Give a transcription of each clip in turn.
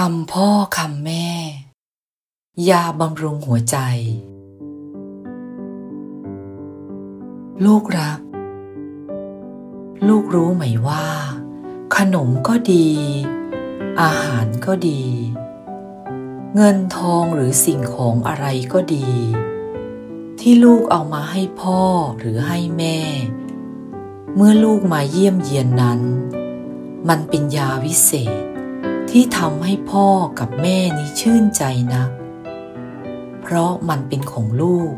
คำพ่อคำแม่ยาบำรุงหัวใจลูกรักลูกรู้ไหมว่าขนมก็ดีอาหารก็ดีเงินทองหรือสิ่งของอะไรก็ดีที่ลูกเอามาให้พ่อหรือให้แม่เมื่อลูกมาเยี่ยมเยียนนั้นมันเป็นยาวิเศษที่ทำให้พ่อกับแม่นี้ชื่นใจนักเพราะมันเป็นของลูก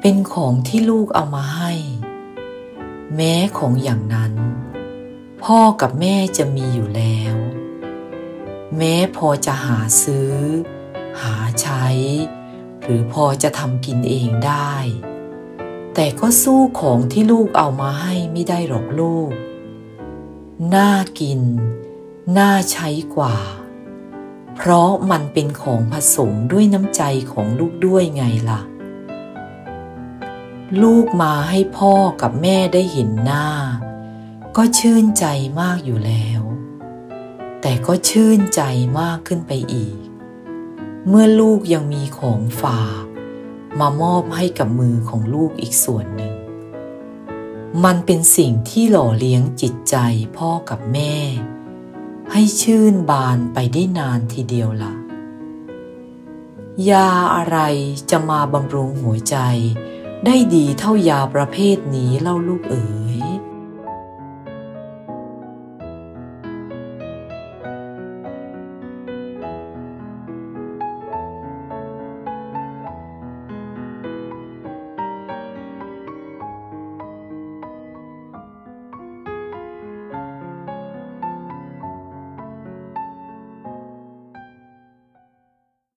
เป็นของที่ลูกเอามาให้แม้ของอย่างนั้นพ่อกับแม่จะมีอยู่แล้วแม้พอจะหาซื้อหาใช้หรือพอจะทำกินเองได้แต่ก็สู้ของที่ลูกเอามาให้ไม่ได้หรอกลูกน่ากินน่าใช้กว่าเพราะมันเป็นของผสมด้วยน้ำใจของลูกด้วยไงล่ะลูกมาให้พ่อกับแม่ได้เห็นหน้าก็ชื่นใจมากอยู่แล้วแต่ก็ชื่นใจมากขึ้นไปอีกเมื่อลูกยังมีของฝากมามอบให้กับมือของลูกอีกส่วนหนึ่งมันเป็นสิ่งที่หล่อเลี้ยงจิตใจพ่อกับแม่ให้ชื่นบานไปได้นานทีเดียวล่ะยาอะไรจะมาบำรุงหัวใจได้ดีเท่ายาประเภทนี้เล่าลูกเอ๋ย